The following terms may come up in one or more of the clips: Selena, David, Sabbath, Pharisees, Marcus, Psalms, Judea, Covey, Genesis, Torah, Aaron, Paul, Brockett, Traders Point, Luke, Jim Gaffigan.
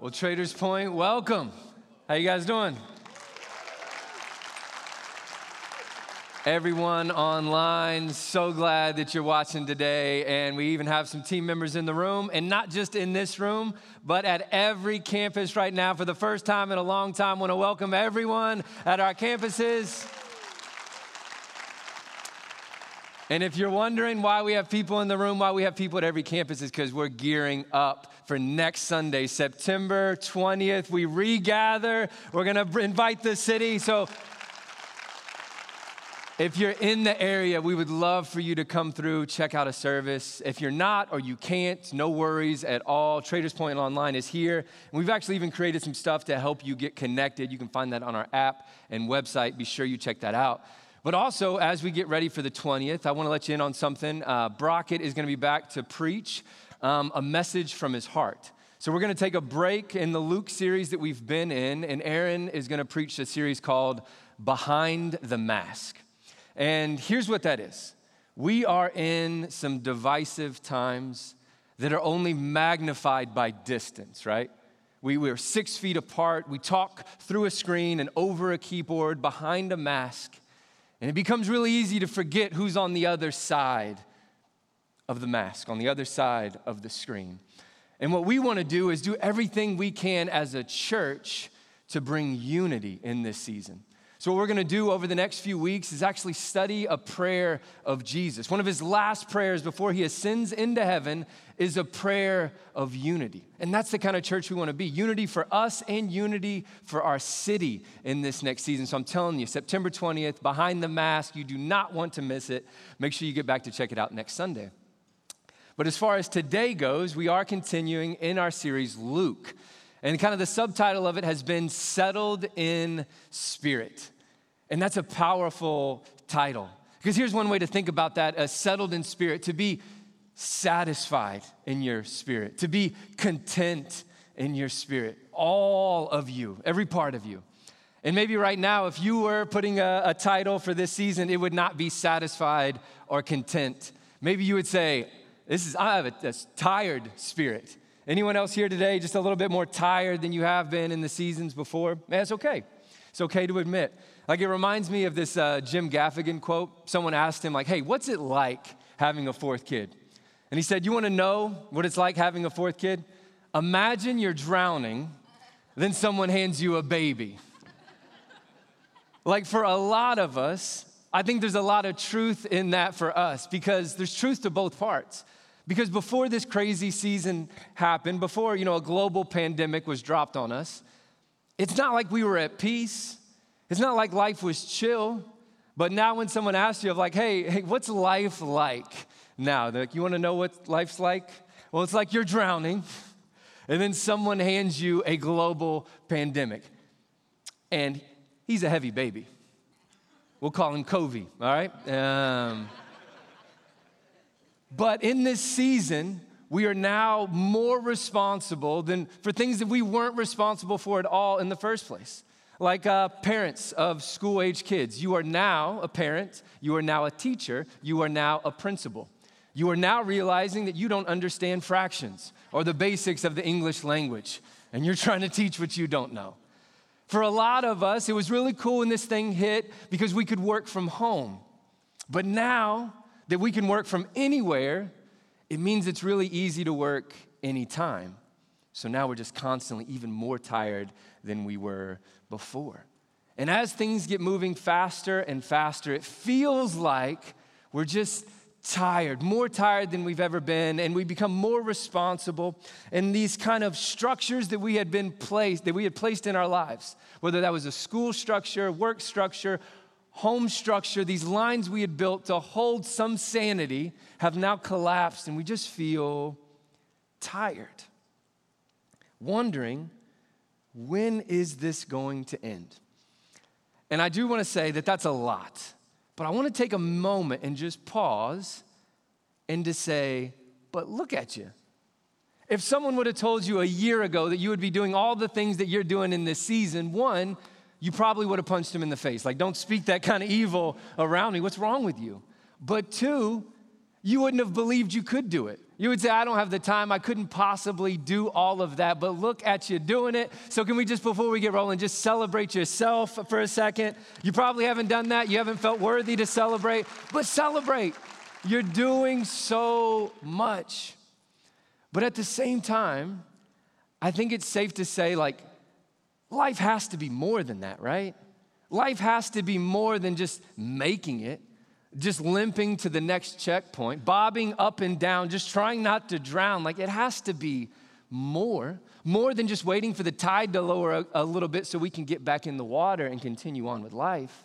Well, Traders Point, welcome. How you guys doing? Everyone online, so glad that you're watching today. And we even have some team members in the room, and not just in this room, but at every campus right now for the first time in a long time. I want to welcome everyone at our campuses. And if you're wondering why we have people in the room, why we have people at every campus, is because we're gearing up for next Sunday, September 20th. We regather. We're going to invite the city. So if you're in the area, we would love for you to come through, check out a service. If you're not or you can't, no worries at all. Traders Point Online is here. And we've actually even created some stuff to help you get connected. You can find that on our app and website. Be sure you check that out. But also, as we get ready for the 20th, I want to let you in on something. Brockett is going to be back to preach a message from his heart. So we're going to take a break in the Luke series that we've been in, and Aaron is going to preach a series called Behind the Mask. And here's what that is. We are in some divisive times that are only magnified by distance, right? We are 6 feet apart. We talk through a screen and over a keyboard behind a mask. And it becomes really easy to forget who's on the other side of the mask, on the other side of the screen. And what we want to do is do everything we can as a church to bring unity in this season. So what we're going to do over the next few weeks is actually study a prayer of Jesus. One of his last prayers before he ascends into heaven is a prayer of unity. And that's the kind of church we want to be. Unity for us and unity for our city in this next season. So I'm telling you, September 20th, Behind the Mask, you do not want to miss it. Make sure you get back to check it out next Sunday. But as far as today goes, we are continuing in our series, Luke. And kind of the subtitle of it has been Settled in Spirit. And that's a powerful title. Because here's one way to think about that, a settled in spirit, to be satisfied in your spirit, to be content in your spirit, all of you, every part of you. And maybe right now, if you were putting a title for this season, it would not be satisfied or content. Maybe you would say, I have a tired spirit. Anyone else here today just a little bit more tired than you have been in the seasons before? Man, it's okay. It's okay to admit. Like, it reminds me of this Jim Gaffigan quote. Someone asked him, like, hey, what's it like having a fourth kid? And he said, you want to know what it's like having a fourth kid? Imagine you're drowning, then someone hands you a baby. Like, for a lot of us, I think there's a lot of truth in that for us, because there's truth to both parts. Because before this crazy season happened, before, you know, a global pandemic was dropped on us, it's not like we were at peace. It's not like life was chill. But now when someone asks you, like, hey, what's life like now? They're like, you want to know what life's like? Well, it's like you're drowning, and then someone hands you a global pandemic. And he's a heavy baby. We'll call him Covey, all right? But in this season, we are now more responsible than for things that we weren't responsible for at all in the first place. Like parents of school-age kids, you are now a parent, you are now a teacher, you are now a principal. You are now realizing that you don't understand fractions or the basics of the English language, and you're trying to teach what you don't know. For a lot of us, it was really cool when this thing hit because we could work from home, but now that we can work from anywhere, it means it's really easy to work anytime. So now we're just constantly even more tired than we were before. And as things get moving faster and faster, it feels like we're just tired, more tired than we've ever been, and we become more responsible. And these kind of structures that we had placed in our lives, whether that was a school structure, work structure, home structure, these lines we had built to hold some sanity have now collapsed, and we just feel tired, wondering, when is this going to end? And I do want to say that that's a lot, but I want to take a moment and just pause and to say, but look at you. If someone would have told you a year ago that you would be doing all the things that you're doing in this season, one, you probably would have punched him in the face. Like, don't speak that kind of evil around me. What's wrong with you? But two, you wouldn't have believed you could do it. You would say, I don't have the time. I couldn't possibly do all of that, but look at you doing it. So can we just, before we get rolling, just celebrate yourself for a second? You probably haven't done that. You haven't felt worthy to celebrate, but celebrate. You're doing so much. But at the same time, I think it's safe to say, like, life has to be more than that, right? Life has to be more than just making it. Just limping to the next checkpoint, bobbing up and down, just trying not to drown. Like, it has to be more than just waiting for the tide to lower a little bit so we can get back in the water and continue on with life.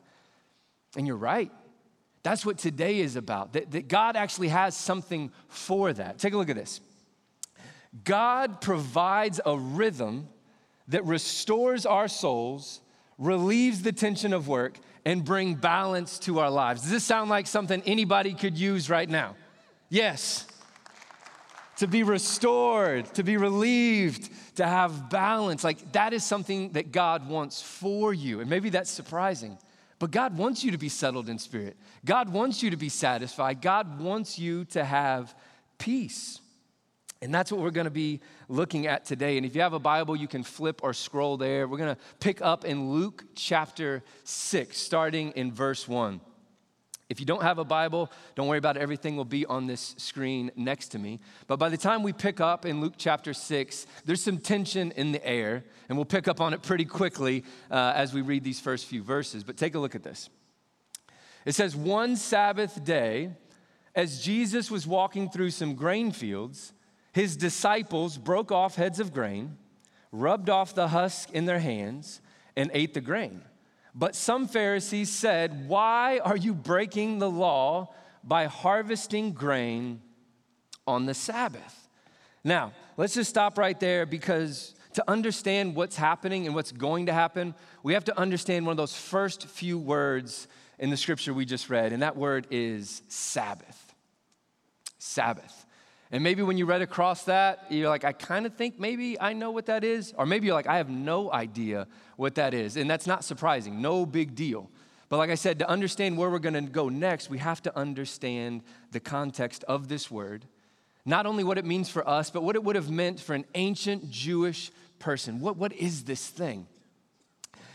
And you're right. That's what today is about, that God actually has something for that. Take a look at this. God provides a rhythm that restores our souls, relieves the tension of work, and bring balance to our lives. Does this sound like something anybody could use right now? Yes. To be restored, to be relieved, to have balance. Like, that is something that God wants for you. And maybe that's surprising, but God wants you to be settled in spirit. God wants you to be satisfied. God wants you to have peace. And that's what we're going to be looking at today. And if you have a Bible, you can flip or scroll there. We're going to pick up in Luke chapter 6, starting in verse 1. If you don't have a Bible, don't worry about it. Everything will be on this screen next to me. But by the time we pick up in Luke chapter 6, there's some tension in the air, and we'll pick up on it pretty quickly as we read these first few verses. But take a look at this. It says, one Sabbath day, as Jesus was walking through some grain fields, his disciples broke off heads of grain, rubbed off the husk in their hands, and ate the grain. But some Pharisees said, why are you breaking the law by harvesting grain on the Sabbath? Now, let's just stop right there, because to understand what's happening and what's going to happen, we have to understand one of those first few words in the scripture we just read, and that word is Sabbath. Sabbath. And maybe when you read across that, you're like, I kind of think maybe I know what that is. Or maybe you're like, I have no idea what that is. And that's not surprising. No big deal. But like I said, to understand where we're going to go next, we have to understand the context of this word. Not only what it means for us, but what it would have meant for an ancient Jewish person. What is this thing?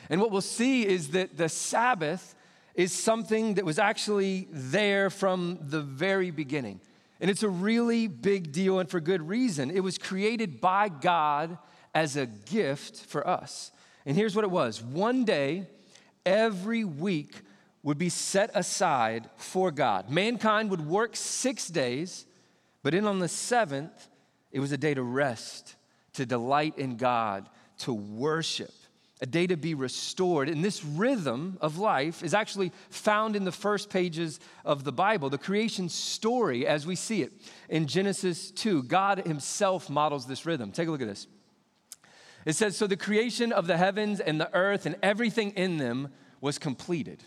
And what we'll see is that the Sabbath is something that was actually there from the very beginning. And it's a really big deal, and for good reason. It was created by God as a gift for us. And here's what it was. One day every week would be set aside for God. Mankind would work 6 days, but then on the seventh, it was a day to rest, to delight in God, to worship, a day to be restored. And this rhythm of life is actually found in the first pages of the Bible, the creation story as we see it. In Genesis 2, God himself models this rhythm. Take a look at this. It says, so the creation of the heavens and the earth and everything in them was completed.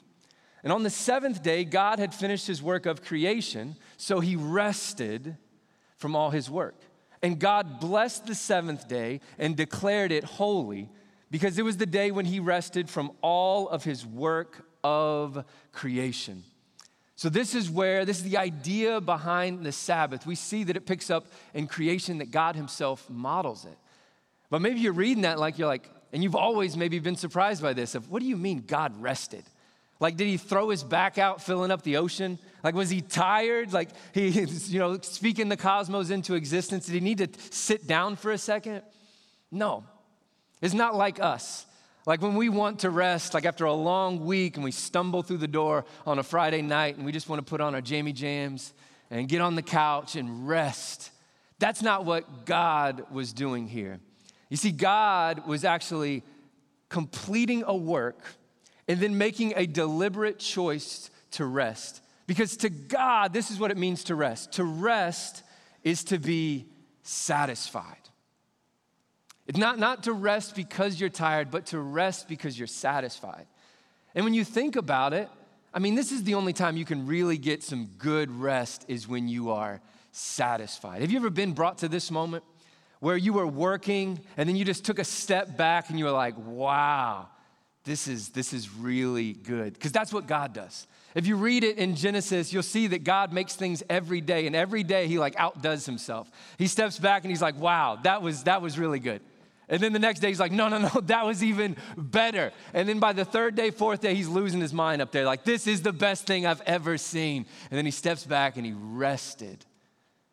And on the seventh day, God had finished his work of creation, so he rested from all his work. And God blessed the seventh day and declared it holy, because it was the day when he rested from all of his work of creation. So this is the idea behind the Sabbath. We see that it picks up in creation, that God himself models it. But maybe you're reading that like you're like, and you've always maybe been surprised by this, of what do you mean God rested? Like, did he throw his back out filling up the ocean? Like, was he tired? Like, he's speaking the cosmos into existence. Did he need to sit down for a second? No. It's not like us. Like, when we want to rest, like after a long week and we stumble through the door on a Friday night and we just want to put on our jammy jams and get on the couch and rest. That's not what God was doing here. You see, God was actually completing a work and then making a deliberate choice to rest. Because to God, this is what it means to rest. To rest is to be satisfied. It's not to rest because you're tired, but to rest because you're satisfied. And when you think about it, I mean, this is the only time you can really get some good rest, is when you are satisfied. Have you ever been brought to this moment where you were working and then you just took a step back and you were like, wow, This is really good, because that's what God does. If you read it in Genesis, you'll see that God makes things every day, and every day he like outdoes himself. He steps back and he's like, wow, that was really good. And then the next day he's like, no, that was even better. And then by the third day, fourth day, he's losing his mind up there. Like, this is the best thing I've ever seen. And then he steps back and he rested.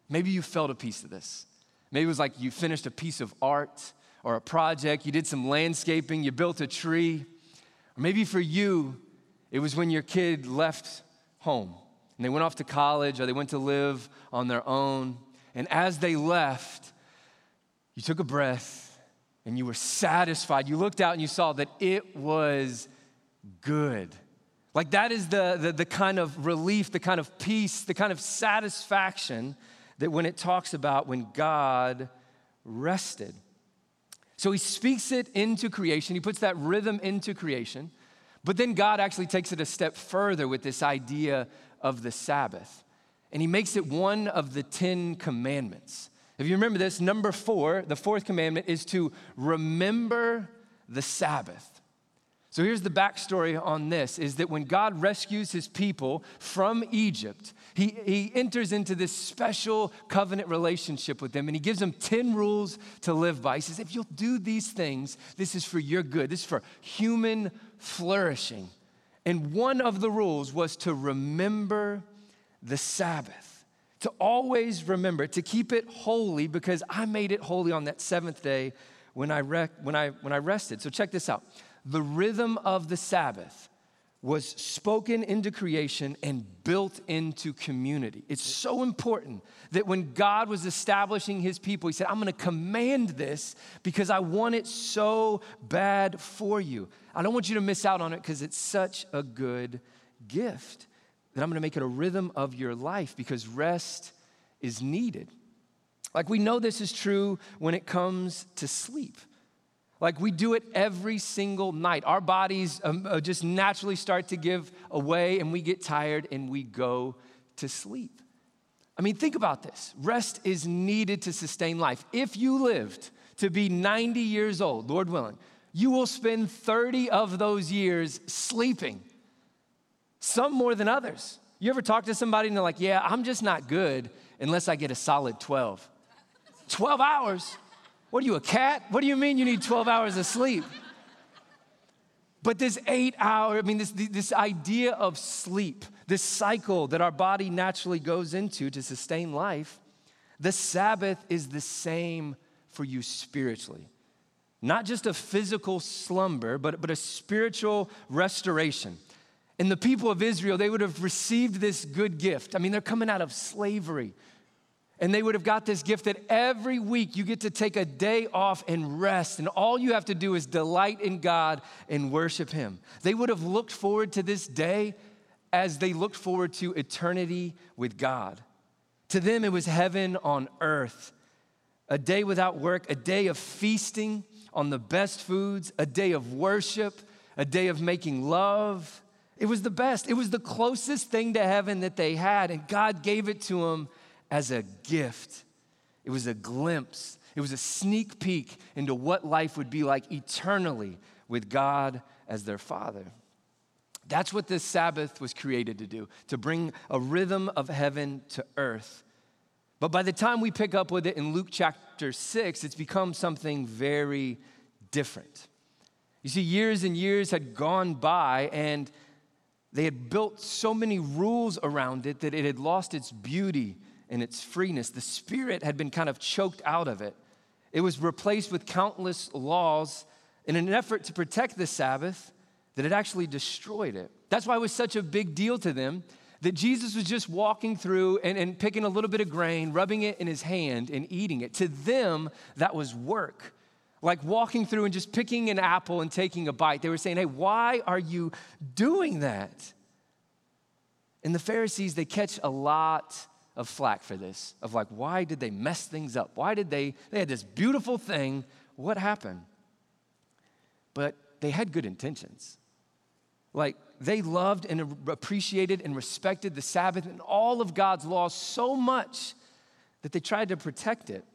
Maybe you felt a piece of this. Maybe it was like you finished a piece of art or a project. You did some landscaping. You built a tree. Or maybe for you, it was when your kid left home and they went off to college or they went to live on their own. And as they left, you took a breath. And you were satisfied. You looked out and you saw that it was good. Like, that is the kind of relief, the kind of peace, the kind of satisfaction that when it talks about when God rested. So he speaks it into creation. He puts that rhythm into creation. But then God actually takes it a step further with this idea of the Sabbath. And he makes it one of the 10 commandments. If you remember this, number 4, the fourth commandment is to remember the Sabbath. So here's the backstory on this, is that when God rescues his people from Egypt, he enters into this special covenant relationship with them, and he gives them 10 rules to live by. He says, if you'll do these things, this is for your good. This is for human flourishing. And one of the rules was to remember the Sabbath. To always remember, to keep it holy, because I made it holy on that seventh day when I rested. So check this out. The rhythm of the Sabbath was spoken into creation and built into community. It's so important that when God was establishing his people, he said, I'm gonna command this because I want it so bad for you. I don't want you to miss out on it because it's such a good gift. That I'm gonna make it a rhythm of your life because rest is needed. Like, we know this is true when it comes to sleep. Like, we do it every single night. Our bodies just naturally start to give away and we get tired and we go to sleep. I mean, think about this. Rest is needed to sustain life. If you lived to be 90 years old, Lord willing, you will spend 30 of those years sleeping. Some more than others. You ever talk to somebody and they're like, yeah, I'm just not good unless I get a solid 12. 12 hours? What are you, a cat? What do you mean you need 12 hours of sleep? But this 8 hour, I mean, this idea of sleep, this cycle that our body naturally goes into to sustain life, the Sabbath is the same for you spiritually. Not just a physical slumber, but a spiritual restoration. And the people of Israel, they would have received this good gift. I mean, they're coming out of slavery. And they would have got this gift that every week you get to take a day off and rest. And all you have to do is delight in God and worship him. They would have looked forward to this day as they looked forward to eternity with God. To them, it was heaven on earth. A day without work, a day of feasting on the best foods, a day of worship, a day of making love. It was the best. It was the closest thing to heaven that they had, and God gave it to them as a gift. It was a glimpse. It was a sneak peek into what life would be like eternally with God as their Father. That's what this Sabbath was created to do, to bring a rhythm of heaven to earth. But by the time we pick up with it in Luke chapter 6, it's become something very different. You see, years and years had gone by, and they had built so many rules around it that it had lost its beauty and its freeness. The spirit had been kind of choked out of it. It was replaced with countless laws in an effort to protect the Sabbath that had actually destroyed it. That's why it was such a big deal to them that Jesus was just walking through and picking a little bit of grain, rubbing it in his hand and eating it. To them, that was work. Like walking through and just picking an apple and taking a bite. They were saying, hey, why are you doing that? And the Pharisees, they catch a lot of flack for this, of like, why did they mess things up? Why did they had this beautiful thing, what happened? But they had good intentions. Like, they loved and appreciated and respected the Sabbath and all of God's laws so much that they tried to protect it.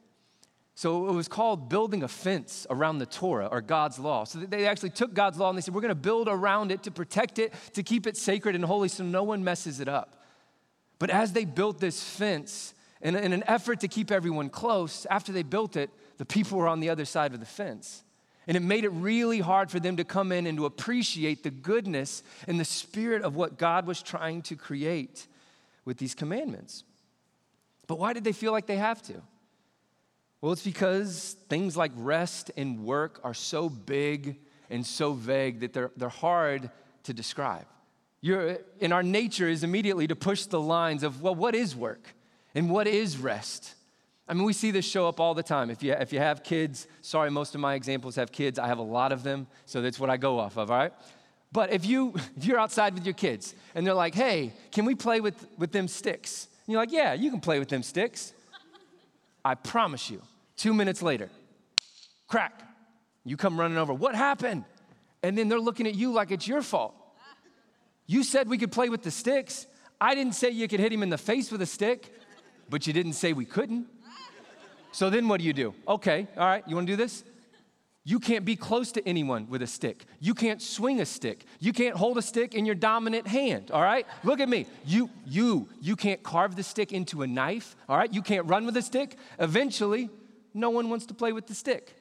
So it was called building a fence around the Torah, or God's law. So they actually took God's law and they said, we're going to build around it to protect it, to keep it sacred and holy so no one messes it up. But as they built this fence, in an effort to keep everyone close, after they built it, the people were on the other side of the fence. And it made it really hard for them to come in and to appreciate the goodness and the spirit of what God was trying to create with these commandments. But why did they feel like they have to? Well, it's because things like rest and work are so big and so vague that they're hard to describe. And our nature is immediately to push the lines of, well, what is work and what is rest? I mean, we see this show up all the time. If you have kids, sorry, most of my examples have kids. I have a lot of them, so that's what I go off of, all right? But if you're outside with your kids and they're like, hey, can we play with them sticks? And you're like, yeah, you can play with them sticks. I promise you, 2 minutes later, crack, you come running over. What happened? And then they're looking at you like it's your fault. You said we could play with the sticks. I didn't say you could hit him in the face with a stick, but you didn't say we couldn't. So then what do you do? Okay, all right, you wanna do this? You can't be close to anyone with a stick. You can't swing a stick. You can't hold a stick in your dominant hand, all right? Look at me. You can't carve the stick into a knife, all right? You can't run with a stick. Eventually, no one wants to play with the stick.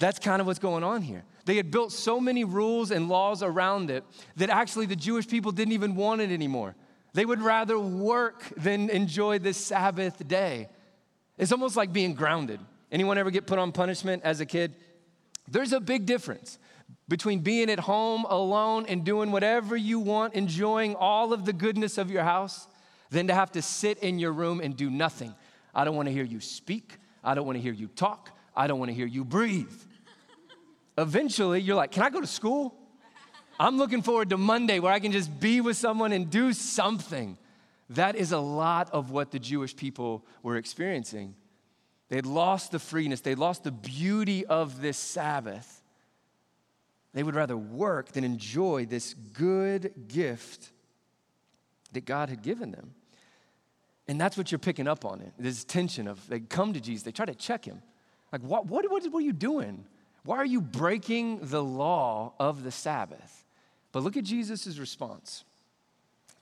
That's kind of what's going on here. They had built so many rules and laws around it that actually the Jewish people didn't even want it anymore. They would rather work than enjoy this Sabbath day. It's almost like being grounded. Anyone ever get put on punishment as a kid? There's a big difference between being at home alone and doing whatever you want, enjoying all of the goodness of your house, than to have to sit in your room and do nothing. I don't want to hear you speak. I don't want to hear you talk. I don't want to hear you breathe. Eventually, you're like, can I go to school? I'm looking forward to Monday where I can just be with someone and do something. That is a lot of what the Jewish people were experiencing. They had lost the freeness. They lost the beauty of this Sabbath. They would rather work than enjoy this good gift that God had given them. And that's what you're picking up on it. This tension of they come to Jesus. They try to check him. Like, what are you doing? Why are you breaking the law of the Sabbath? But look at Jesus' response.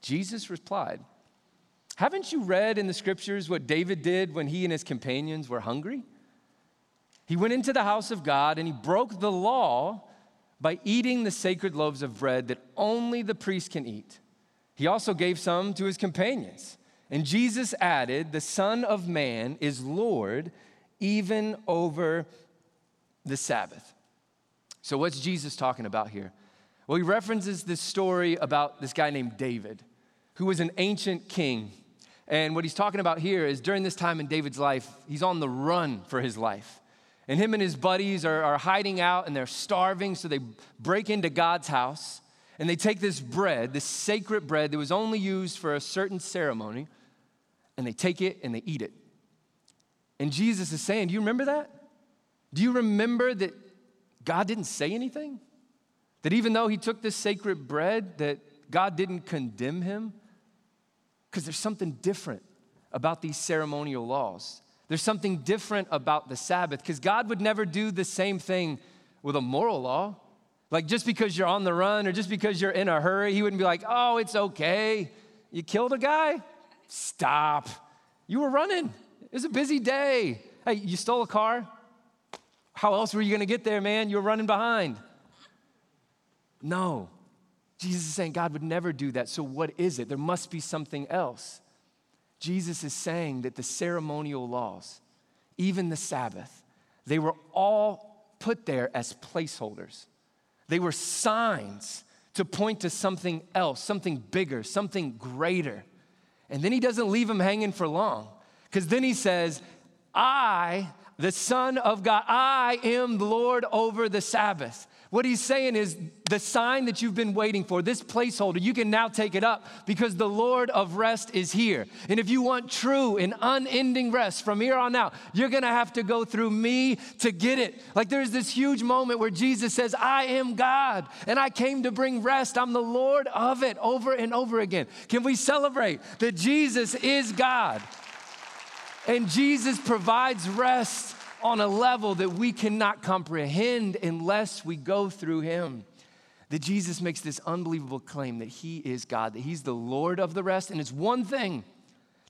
Jesus replied, haven't you read in the scriptures what David did when he and his companions were hungry? He went into the house of God and he broke the law by eating the sacred loaves of bread that only the priest can eat. He also gave some to his companions. And Jesus added, the Son of Man is Lord even over the Sabbath. So what's Jesus talking about here? Well, he references this story about this guy named David, who was an ancient king. And what he's talking about here is during this time in David's life, he's on the run for his life. And him and his buddies are hiding out and they're starving, so they break into God's house and they take this bread, this sacred bread that was only used for a certain ceremony, and they take it and they eat it. And Jesus is saying, do you remember that? Do you remember that God didn't say anything? That even though he took this sacred bread, that God didn't condemn him? Because there's something different about these ceremonial laws. There's something different about the Sabbath, because God would never do the same thing with a moral law. Like just because you're on the run or just because you're in a hurry, he wouldn't be like, oh, it's okay. You killed a guy? Stop. You were running. It was a busy day. Hey, you stole a car? How else were you going to get there, man? You were running behind. No. Jesus is saying God would never do that, so what is it? There must be something else. Jesus is saying that the ceremonial laws, even the Sabbath, they were all put there as placeholders. They were signs to point to something else, something bigger, something greater. And then he doesn't leave them hanging for long, because then he says, I, the Son of God, I am Lord over the Sabbath. What he's saying is the sign that you've been waiting for, this placeholder, you can now take it up because the Lord of rest is here. And if you want true and unending rest from here on out, you're going to have to go through me to get it. Like there's this huge moment where Jesus says, I am God and I came to bring rest. I'm the Lord of it, over and over again. Can we celebrate that Jesus is God? And Jesus provides rest on a level that we cannot comprehend unless we go through him. That Jesus makes this unbelievable claim that he is God, that he's the Lord of the rest. And it's one thing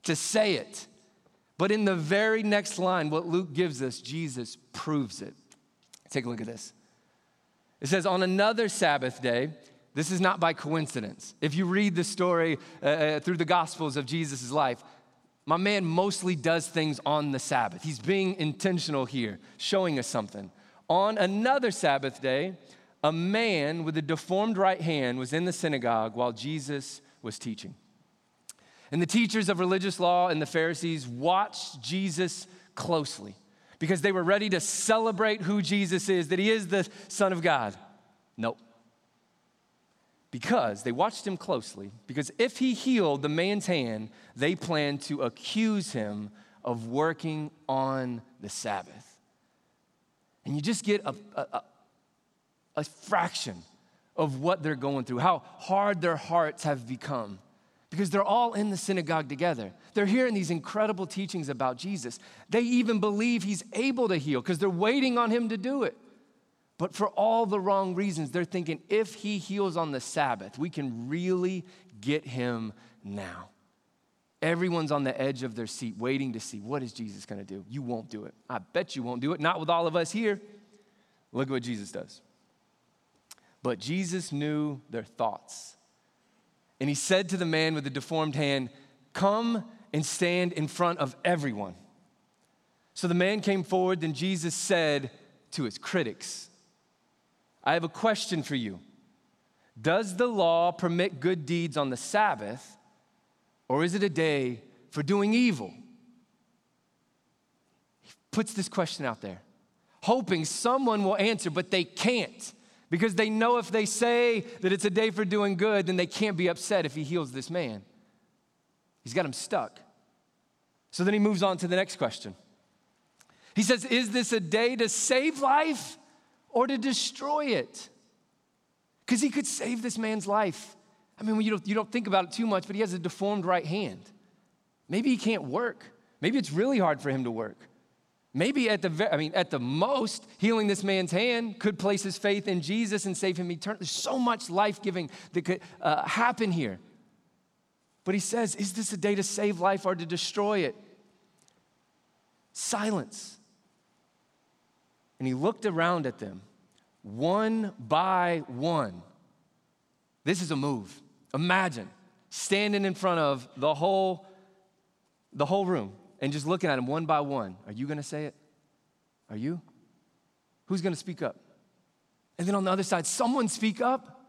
to say it, but in the very next line, what Luke gives us, Jesus proves it. Take a look at this. It says, on another Sabbath day, this is not by coincidence. If you read the story through the Gospels of Jesus' life, my man mostly does things on the Sabbath. He's being intentional here, showing us something. On another Sabbath day, a man with a deformed right hand was in the synagogue while Jesus was teaching. And the teachers of religious law and the Pharisees watched Jesus closely because they were ready to celebrate who Jesus is, that he is the Son of God. Nope. Because they watched him closely, because if he healed the man's hand, they planned to accuse him of working on the Sabbath. And you just get a fraction of what they're going through, how hard their hearts have become, because they're all in the synagogue together. They're hearing these incredible teachings about Jesus. They even believe he's able to heal because they're waiting on him to do it. But for all the wrong reasons, they're thinking, if he heals on the Sabbath, we can really get him now. Everyone's on the edge of their seat waiting to see, what is Jesus gonna do? You won't do it. I bet you won't do it. Not with all of us here. Look at what Jesus does. But Jesus knew their thoughts. And he said to the man with the deformed hand, come and stand in front of everyone. So the man came forward, then Jesus said to his critics, I have a question for you. Does the law permit good deeds on the Sabbath, or is it a day for doing evil? He puts this question out there, hoping someone will answer, but they can't. Because they know if they say that it's a day for doing good, then they can't be upset if he heals this man. He's got him stuck. So then he moves on to the next question. He says, is this a day to save life or to destroy it? Because he could save this man's life. I mean, you don't think about it too much, but he has a deformed right hand. Maybe he can't work. Maybe it's really hard for him to work. Maybe at the most, healing this man's hand could place his faith in Jesus and save him eternally. There's so much life-giving that could happen here. But he says, is this a day to save life or to destroy it? Silence. And he looked around at them, one by one. This is a move. Imagine standing in front of the whole room. And just looking at him one by one. Are you going to say it? Are you? Who's going to speak up? And then on the other side, someone speak up.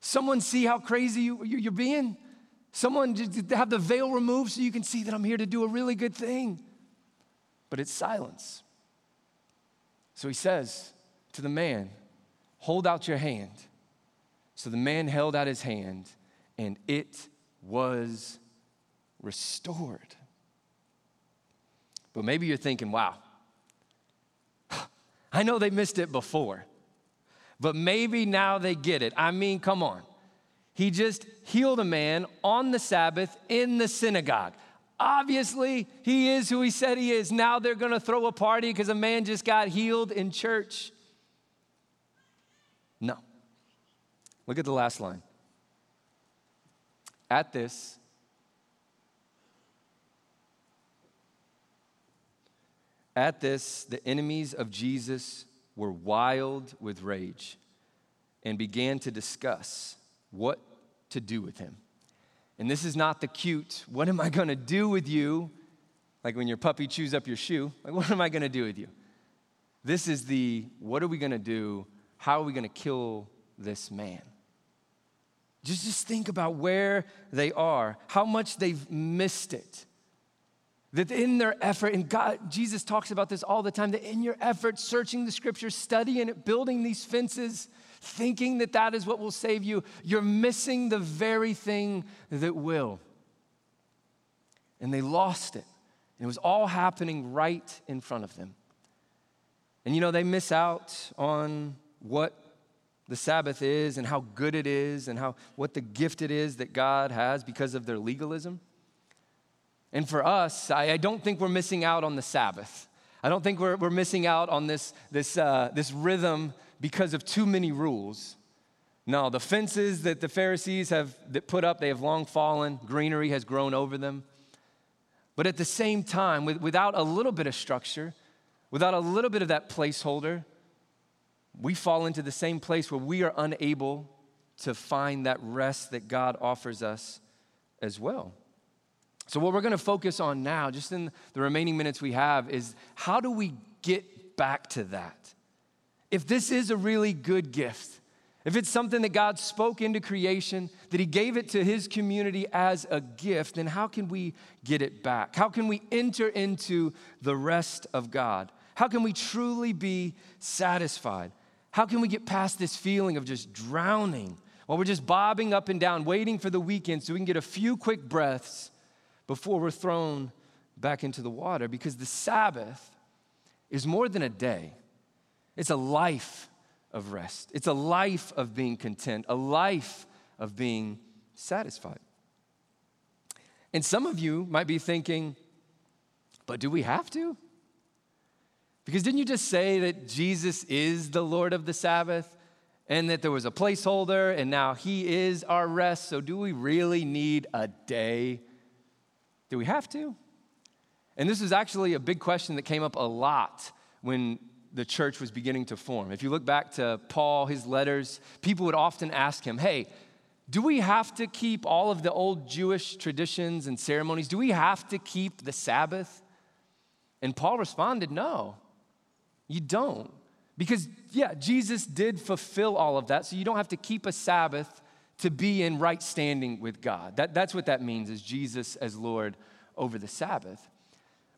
Someone see how crazy you're being. Someone just have the veil removed so you can see that I'm here to do a really good thing. But it's silence. So he says to the man, hold out your hand. So the man held out his hand, and it was restored. But maybe you're thinking, wow, I know they missed it before, but maybe now they get it. I mean, come on. He just healed a man on the Sabbath in the synagogue. Obviously, he is who he said he is. Now they're going to throw a party because a man just got healed in church. No. Look at the last line. At this, the enemies of Jesus were wild with rage and began to discuss what to do with him. And this is not the cute, what am I going to do with you? Like when your puppy chews up your shoe, like what am I going to do with you? This is the, what are we going to do? How are we going to kill this man? Just think about where they are, how much they've missed it. That in their effort, and God, Jesus talks about this all the time, that in your effort, searching the scriptures, studying it, building these fences, thinking that that is what will save you, you're missing the very thing that will. And they lost it. And it was all happening right in front of them. And they miss out on what the Sabbath is and how good it is and what the gift it is that God has because of their legalism. And for us, I don't think we're missing out on the Sabbath. I don't think we're missing out on this rhythm because of too many rules. No, the fences that the Pharisees have that put up, they have long fallen. Greenery has grown over them. But at the same time, without a little bit of structure, without a little bit of that placeholder, we fall into the same place where we are unable to find that rest that God offers us as well. So what we're going to focus on now, just in the remaining minutes we have, is how do we get back to that? If this is a really good gift, if it's something that God spoke into creation, that he gave it to his community as a gift, then how can we get it back? How can we enter into the rest of God? How can we truly be satisfied? How can we get past this feeling of just drowning while we're just bobbing up and down, waiting for the weekend so we can get a few quick breaths before we're thrown back into the water? Because the Sabbath is more than a day. It's a life of rest. It's a life of being content, a life of being satisfied. And some of you might be thinking, but do we have to? Because didn't you just say that Jesus is the Lord of the Sabbath and that there was a placeholder and now he is our rest? So do we really need a day? Do we have to? And this is actually a big question that came up a lot when the church was beginning to form. If you look back to Paul, his letters, people would often ask him, hey, do we have to keep all of the old Jewish traditions and ceremonies? Do we have to keep the Sabbath? And Paul responded, no. You don't, because yeah, Jesus did fulfill all of that, so you don't have to keep a Sabbath to be in right standing with God. That's what that means, is Jesus as Lord over the Sabbath.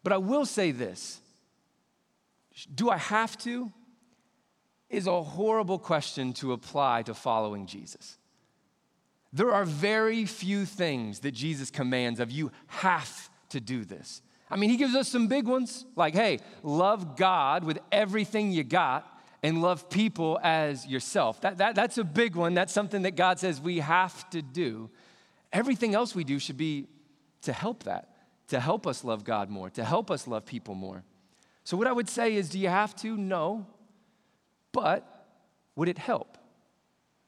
But I will say this, do I have to? Is a horrible question to apply to following Jesus. There are very few things that Jesus commands of you have to do this. I mean, he gives us some big ones, like, hey, love God with everything you got and love people as yourself. That's a big one. That's something that God says we have to do. Everything else we do should be to help that, to help us love God more, to help us love people more. So what I would say is, do you have to? No. But would it help?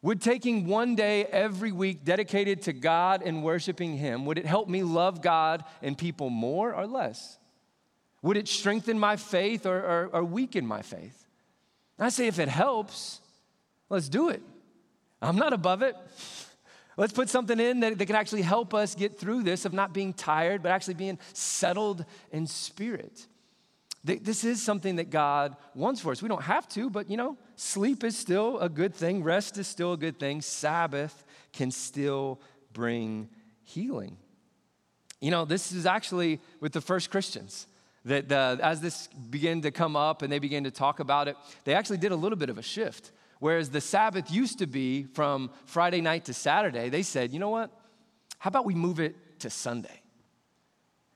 Would taking one day every week dedicated to God and worshiping him, would it help me love God and people more or less? Would it strengthen my faith or weaken my faith? And I say, if it helps, let's do it. I'm not above it. Let's put something in that can actually help us get through this of not being tired, but actually being settled in spirit. This is something that God wants for us. We don't have to, but sleep is still a good thing. Rest is still a good thing. Sabbath can still bring healing. This is actually with the first Christians that as this began to come up and they began to talk about it, they actually did a little bit of a shift. Whereas the Sabbath used to be from Friday night to Saturday, they said, you know what? How about we move it to Sunday?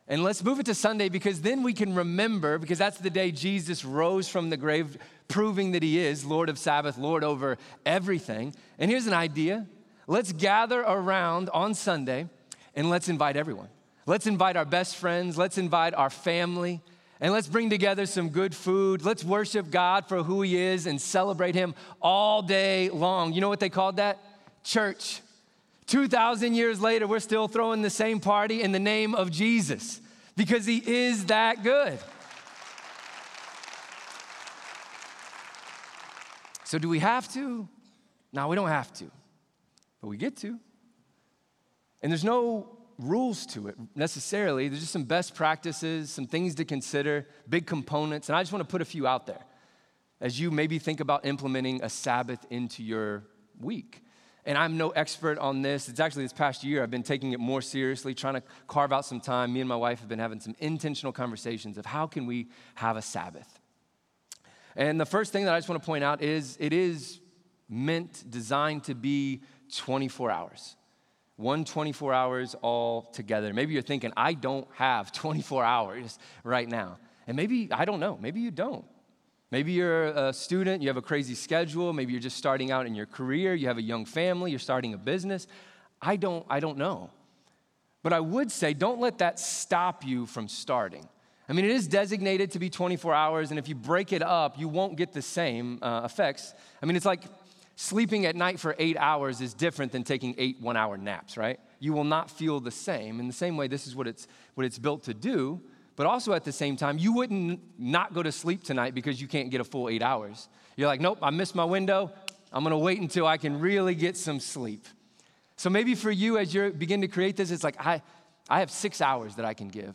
And let's move it to Sunday because then we can remember, because that's the day Jesus rose from the grave, proving that he is Lord of Sabbath, Lord over everything. And here's an idea. Let's gather around on Sunday and let's invite everyone. Let's invite our best friends. Let's invite our family. And let's bring together some good food. Let's worship God for who he is and celebrate him all day long. You know what they called that? Church. 2,000 years later, we're still throwing the same party in the name of Jesus because he is that good. So do we have to? No, we don't have to, but we get to. And there's no rules to it necessarily. There's just some best practices, some things to consider, big components. And I just want to put a few out there as you maybe think about implementing a Sabbath into your week. And I'm no expert on this. It's actually this past year I've been taking it more seriously, trying to carve out some time. Me and my wife have been having some intentional conversations of how can we have a Sabbath. And the first thing that I just want to point out is it is designed to be 24 hours. 24 hours all together. Maybe you're thinking, I don't have 24 hours right now. And maybe, I don't know, maybe you don't. Maybe you're a student, you have a crazy schedule, maybe you're just starting out in your career, you have a young family, you're starting a business. I don't know. But I would say, don't let that stop you from starting. I mean, it is designated to be 24 hours, and if you break it up, you won't get the same effects. I mean, it's like sleeping at night for 8 hours is different than taking 8 one-hour naps, right? You will not feel the same. In the same way, this is what it's built to do, but also at the same time, you wouldn't not go to sleep tonight because you can't get a full 8 hours. You're like, nope, I missed my window. I'm gonna wait until I can really get some sleep. So maybe for you, as you begin to create this, it's like, I have 6 hours that I can give,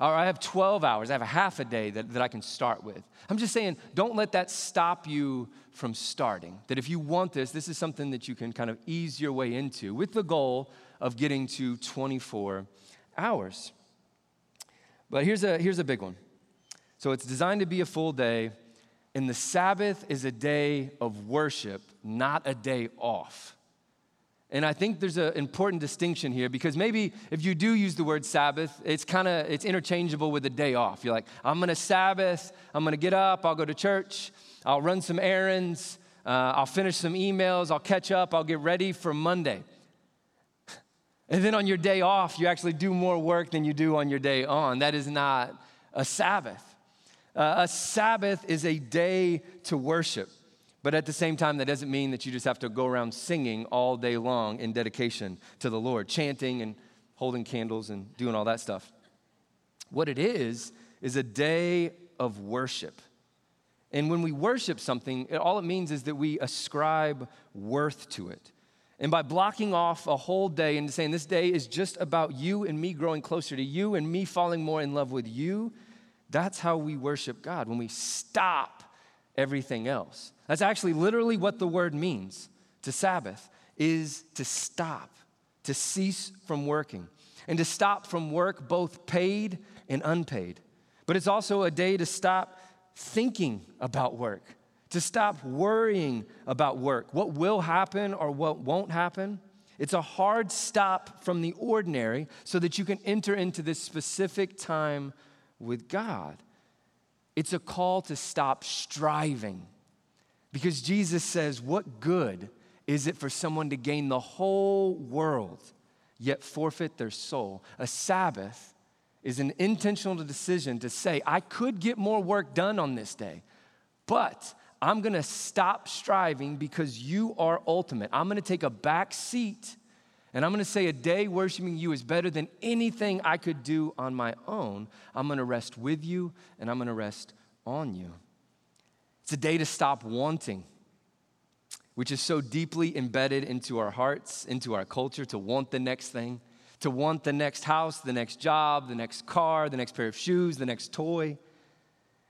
or I have 12 hours, I have a half a day that I can start with. I'm just saying, don't let that stop you from starting, that if you want this is something that you can kind of ease your way into with the goal of getting to 24 hours. But here's a big one. So it's designed to be a full day, and the Sabbath is a day of worship, not a day off. And I think there's an important distinction here, because maybe if you do use the word Sabbath, it's interchangeable with a day off. You're like, I'm gonna Sabbath, I'm gonna get up, I'll go to church, I'll run some errands, I'll finish some emails, I'll catch up, I'll get ready for Monday. And then on your day off, you actually do more work than you do on your day on. That is not a Sabbath. A Sabbath is a day to worship. But at the same time, that doesn't mean that you just have to go around singing all day long in dedication to the Lord, chanting and holding candles and doing all that stuff. What it is a day of worship. And when we worship something, all it means is that we ascribe worth to it. And by blocking off a whole day and saying this day is just about you and me growing closer to you and me falling more in love with you, that's how we worship God, when we stop everything else. That's actually literally what the word means, to Sabbath, is to stop, to cease from working, and to stop from work both paid and unpaid. But it's also a day to stop thinking about work, to stop worrying about work, what will happen or what won't happen. It's a hard stop from the ordinary so that you can enter into this specific time with God. It's a call to stop striving. Because Jesus says, what good is it for someone to gain the whole world, yet forfeit their soul? A Sabbath is an intentional decision to say, I could get more work done on this day, but I'm gonna stop striving because you are ultimate. I'm gonna take a back seat, and I'm gonna say a day worshiping you is better than anything I could do on my own. I'm gonna rest with you, and I'm gonna rest on you. It's a day to stop wanting, which is so deeply embedded into our hearts, into our culture, to want the next thing, to want the next house, the next job, the next car, the next pair of shoes, the next toy.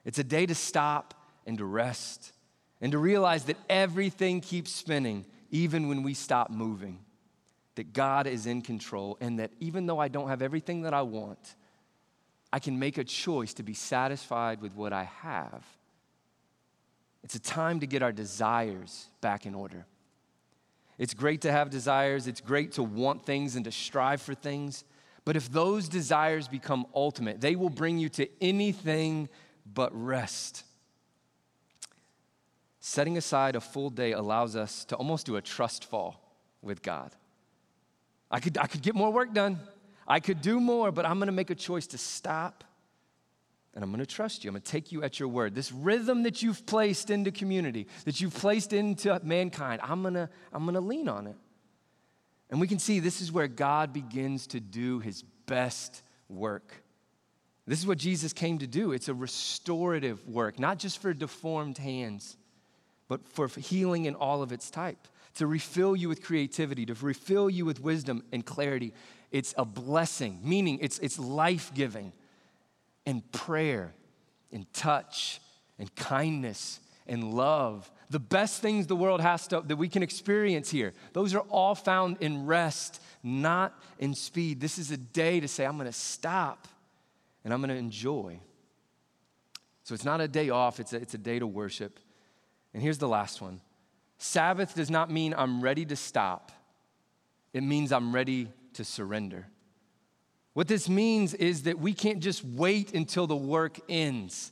It's a day to stop and to rest and to realize that everything keeps spinning even when we stop moving, that God is in control, and that even though I don't have everything that I want, I can make a choice to be satisfied with what I have. It's a time to get our desires back in order. It's great to have desires. It's great to want things and to strive for things. But if those desires become ultimate, they will bring you to anything but rest. Setting aside a full day allows us to almost do a trust fall with God. I could get more work done. I could do more, but I'm gonna make a choice to stop. And I'm gonna trust you. I'm gonna take you at your word. This rhythm that you've placed into community, that you've placed into mankind, I'm gonna lean on it. And we can see this is where God begins to do his best work. This is what Jesus came to do. It's a restorative work, not just for deformed hands, but for healing in all of its type, to refill you with creativity, to refill you with wisdom and clarity. It's a blessing, meaning it's life-giving. And prayer, and touch, and kindness, and love. The best things the world that we can experience here, those are all found in rest, not in speed. This is a day to say, I'm gonna stop, and I'm gonna enjoy. So it's not a day off, it's a day to worship. And here's the last one. Sabbath does not mean I'm ready to stop. It means I'm ready to surrender. What this means is that we can't just wait until the work ends.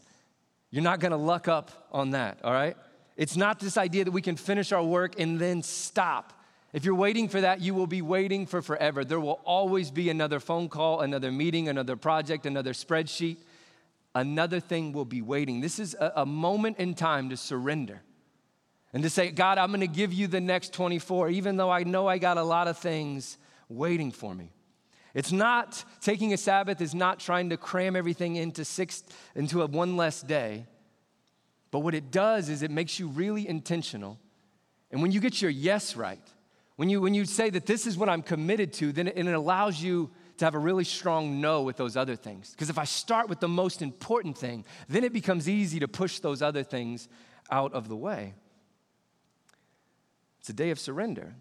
You're not gonna luck up on that, all right? It's not this idea that we can finish our work and then stop. If you're waiting for that, you will be waiting for forever. There will always be another phone call, another meeting, another project, another spreadsheet. Another thing will be waiting. This is a moment in time to surrender and to say, God, I'm going to give you the next 24, even though I know I got a lot of things waiting for me. It's not taking a Sabbath, is not trying to cram everything into one less day. But what it does is it makes you really intentional. And when you get your yes right, when you say that this is what I'm committed to, then it allows you to have a really strong no with those other things. Because if I start with the most important thing, then it becomes easy to push those other things out of the way. It's a day of surrender.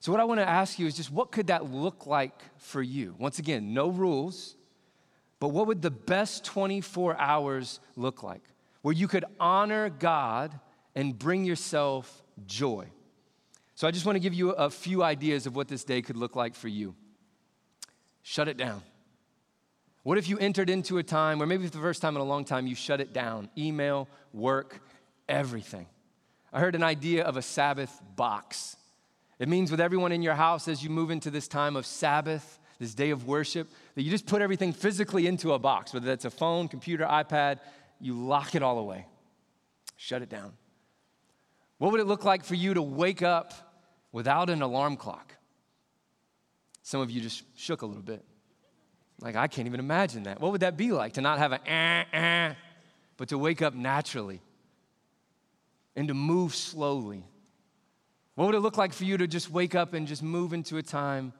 So what I want to ask you is just what could that look like for you? Once again, no rules, but what would the best 24 hours look like where you could honor God and bring yourself joy? So I just want to give you a few ideas of what this day could look like for you. Shut it down. What if you entered into a time, or maybe for the first time in a long time, you shut it down? Email, work, everything. I heard an idea of a Sabbath box. It means with everyone in your house, as you move into this time of Sabbath, this day of worship, that you just put everything physically into a box, whether that's a phone, computer, iPad, you lock it all away. Shut it down. What would it look like for you to wake up without an alarm clock? Some of you just shook a little bit. Like, I can't even imagine that. What would that be like to not have but to wake up naturally and to move slowly? What would it look like for you to just wake up and just move into a time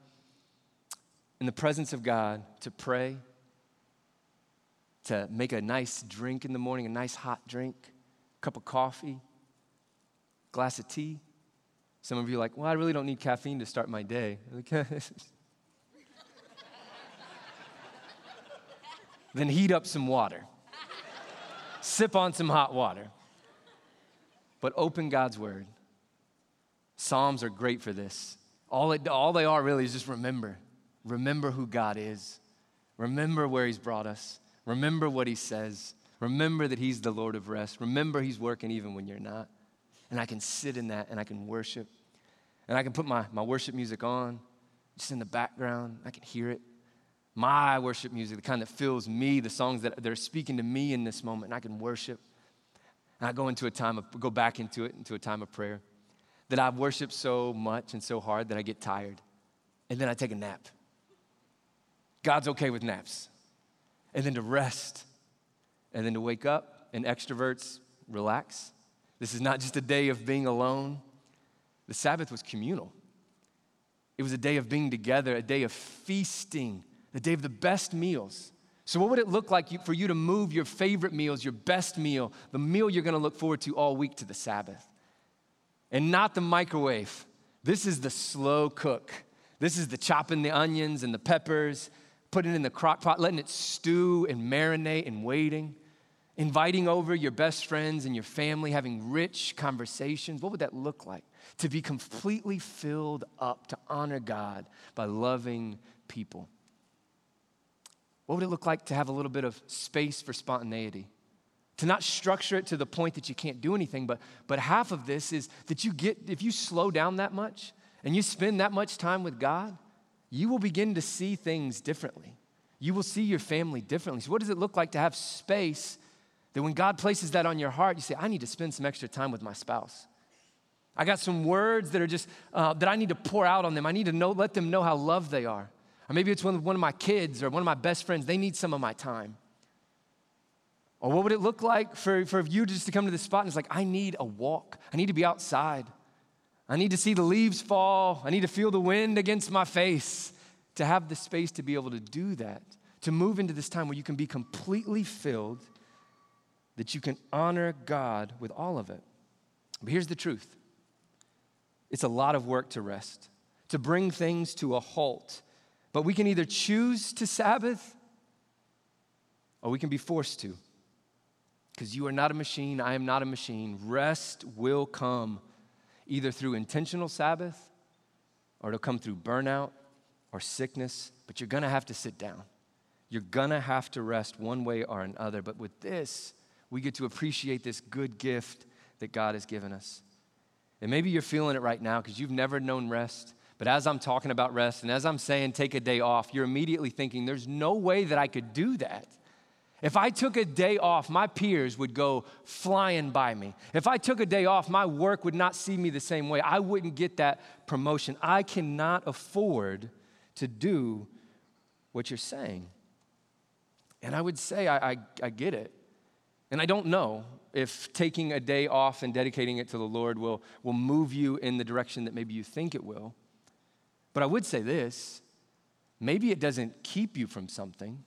in the presence of God to pray, to make a nice drink in the morning, a nice hot drink, cup of coffee, glass of tea? Some of you are like, well, I really don't need caffeine to start my day. Then heat up some water. Sip on some hot water. But open God's word. Psalms are great for this. All they are really is just remember. Remember who God is. Remember where he's brought us. Remember what he says. Remember that he's the Lord of rest. Remember he's working even when you're not. And I can sit in that and I can worship. And I can put my worship music on, just in the background. I can hear it. My worship music, the kind that fills me, the songs that are speaking to me in this moment. And I can worship. And I go back into a time of prayer. That I've worshiped so much and so hard that I get tired. And then I take a nap. God's okay with naps. And then to rest. And then to wake up. And extroverts, relax. This is not just a day of being alone. The Sabbath was communal. It was a day of being together, a day of feasting, a day of the best meals. So what would it look like for you to move your favorite meals, your best meal, the meal you're going to look forward to all week, to the Sabbath? And not the microwave. This is the slow cook. This is the chopping the onions and the peppers, putting it in the crock pot, letting it stew and marinate and waiting, inviting over your best friends and your family, having rich conversations. What would that look like? To be completely filled up, to honor God by loving people. What would it look like to have a little bit of space for spontaneity? To not structure it to the point that you can't do anything, but half of this is that you get, if you slow down that much and you spend that much time with God, you will begin to see things differently. You will see your family differently. So what does it look like to have space that when God places that on your heart, you say, I need to spend some extra time with my spouse. I got some words that are just, that I need to pour out on them. I need to let them know how loved they are. Or maybe it's one of my kids or one of my best friends. They need some of my time. Or what would it look like for you just to come to this spot and it's like, I need a walk. I need to be outside. I need to see the leaves fall. I need to feel the wind against my face. To have the space to be able to do that, to move into this time where you can be completely filled, that you can honor God with all of it. But here's the truth. It's a lot of work to rest, to bring things to a halt. But we can either choose to Sabbath or we can be forced to. Because you are not a machine, I am not a machine. Rest will come either through intentional Sabbath or it'll come through burnout or sickness, but you're gonna have to sit down. You're gonna have to rest one way or another. But with this, we get to appreciate this good gift that God has given us. And maybe you're feeling it right now because you've never known rest. But as I'm talking about rest and as I'm saying take a day off, you're immediately thinking there's no way that I could do that. If I took a day off, my peers would go flying by me. If I took a day off, my work would not see me the same way. I wouldn't get that promotion. I cannot afford to do what you're saying. And I would say I get it. And I don't know if taking a day off and dedicating it to the Lord will move you in the direction that maybe you think it will. But I would say this, maybe it doesn't keep you from something.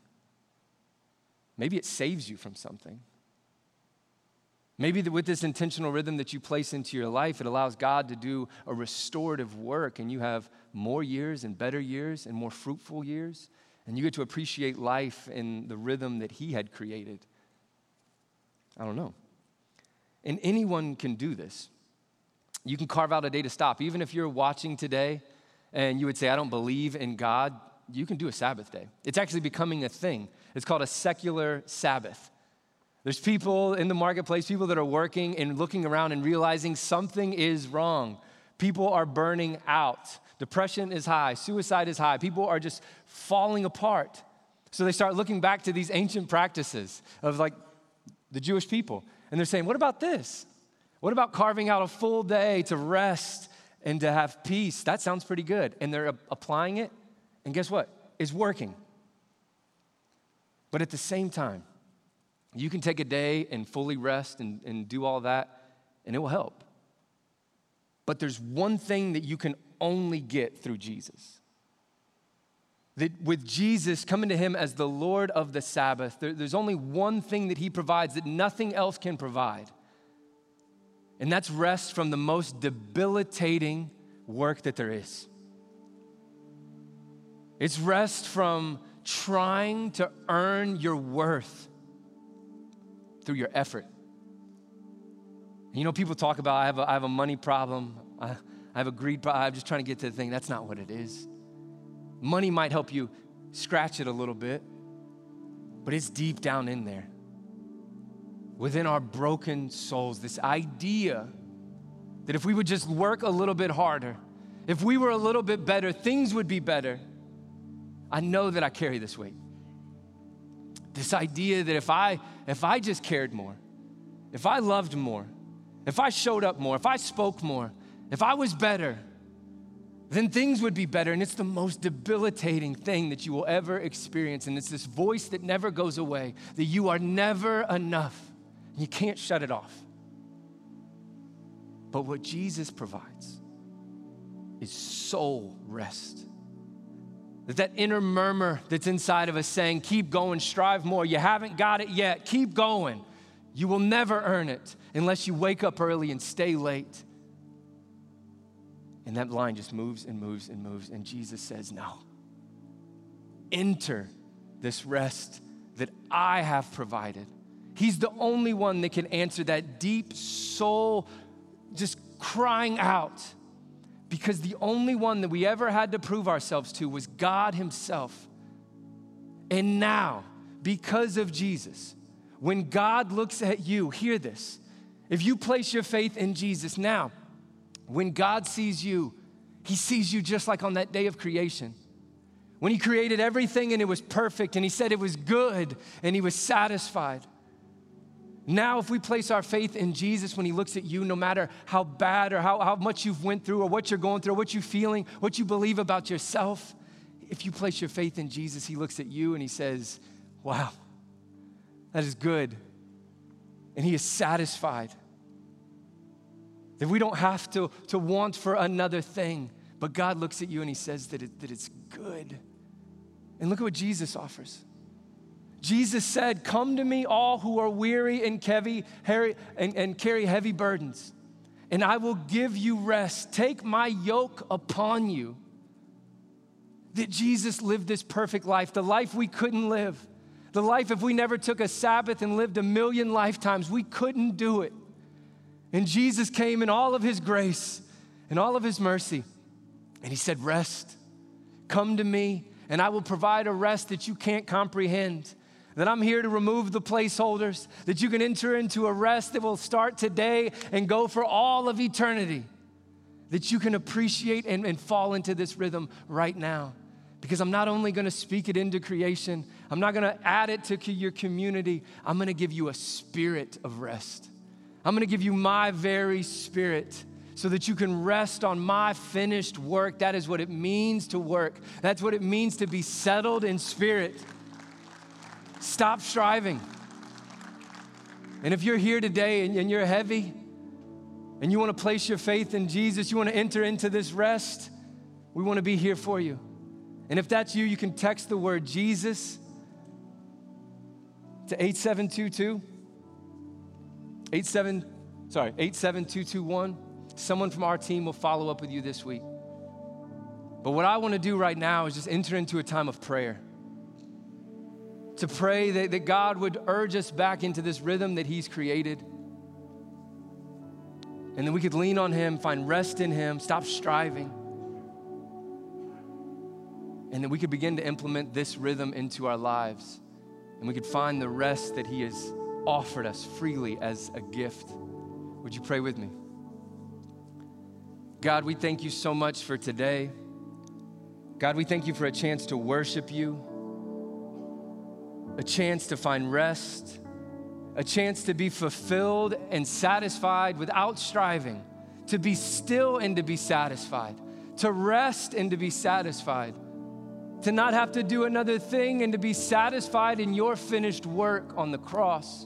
Maybe it saves you from something. Maybe with this intentional rhythm that you place into your life, it allows God to do a restorative work and you have more years and better years and more fruitful years, and you get to appreciate life in the rhythm that He had created. I don't know. And anyone can do this. You can carve out a day to stop. Even if you're watching today and you would say, I don't believe in God, you can do a Sabbath day. It's actually becoming a thing. It's called a secular Sabbath. There's people in the marketplace, people that are working and looking around and realizing something is wrong. People are burning out. Depression is high. Suicide is high. People are just falling apart. So they start looking back to these ancient practices of like the Jewish people. And they're saying, what about this? What about carving out a full day to rest and to have peace? That sounds pretty good. And they're applying it. And guess what? It's working. But at the same time, you can take a day and fully rest and do all that, and it will help. But there's one thing that you can only get through Jesus. That with Jesus, coming to Him as the Lord of the Sabbath, there's only one thing that He provides that nothing else can provide. And that's rest from the most debilitating work that there is. It's rest from trying to earn your worth through your effort. You know, people talk about, I have a money problem. I have a greed problem. I'm just trying to get to the thing. That's not what it is. Money might help you scratch it a little bit, but it's deep down in there. Within our broken souls, this idea that if we would just work a little bit harder, if we were a little bit better, things would be better. I know that I carry this weight. This idea that if I just cared more, if I loved more, if I showed up more, if I spoke more, if I was better, then things would be better. And it's the most debilitating thing that you will ever experience. And it's this voice that never goes away, that you are never enough. You can't shut it off. But what Jesus provides is soul rest. That inner murmur that's inside of us saying, keep going, strive more. You haven't got it yet. Keep going. You will never earn it unless you wake up early and stay late. And that line just moves and moves and moves. And Jesus says, no. Enter this rest that I have provided. He's the only one that can answer that deep soul just crying out. Because the only one that we ever had to prove ourselves to was God Himself. And now, because of Jesus, when God looks at you, hear this. If you place your faith in Jesus now, when God sees you, He sees you just like on that day of creation. When He created everything and it was perfect and He said it was good and He was satisfied. Now, if we place our faith in Jesus, when He looks at you, no matter how bad or how much you've went through or what you're going through, what you're feeling, what you believe about yourself, if you place your faith in Jesus, He looks at you and He says, wow, that is good. And He is satisfied. That we don't have to want for another thing, but God looks at you and He says that it's good. And look at what Jesus offers. Jesus said, come to me all who are weary and carry heavy burdens, and I will give you rest. Take my yoke upon you. That Jesus lived this perfect life, the life we couldn't live, the life if we never took a Sabbath and lived a million lifetimes, we couldn't do it. And Jesus came in all of His grace and all of His mercy, and He said, rest, come to me, and I will provide a rest that you can't comprehend. That I'm here to remove the placeholders, that you can enter into a rest that will start today and go for all of eternity. that you can appreciate and fall into this rhythm right now. Because I'm not only gonna speak it into creation, I'm not gonna add it to your community, I'm gonna give you a spirit of rest. I'm gonna give you my very spirit so that you can rest on my finished work. That is what it means to work. That's what it means to be settled in spirit. Stop striving. And if you're here today and you're heavy and you wanna place your faith in Jesus, you wanna enter into this rest, we wanna be here for you. And if that's you, you can text the word Jesus to 87221. Someone from our team will follow up with you this week. But what I want to do right now is just enter into a time of prayer. To pray that God would urge us back into this rhythm that he's created. And then we could lean on him, find rest in him, stop striving. And then we could begin to implement this rhythm into our lives. And we could find the rest that he has offered us freely as a gift. Would you pray with me? God, we thank you so much for today. God, we thank you for a chance to worship you, a chance to find rest, a chance to be fulfilled and satisfied without striving, to be still and to be satisfied, to rest and to be satisfied, to not have to do another thing and to be satisfied in your finished work on the cross.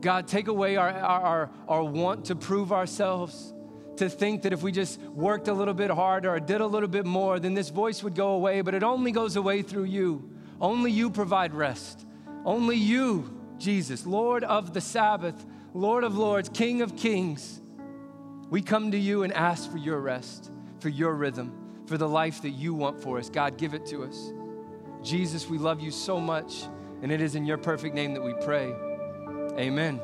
God, take away our want to prove ourselves, to think that if we just worked a little bit harder or did a little bit more, then this voice would go away, but it only goes away through you. Only you provide rest. Only you, Jesus, Lord of the Sabbath, Lord of Lords, King of Kings. We come to you and ask for your rest, for your rhythm, for the life that you want for us. God, give it to us. Jesus, we love you so much, and it is in your perfect name that we pray. Amen.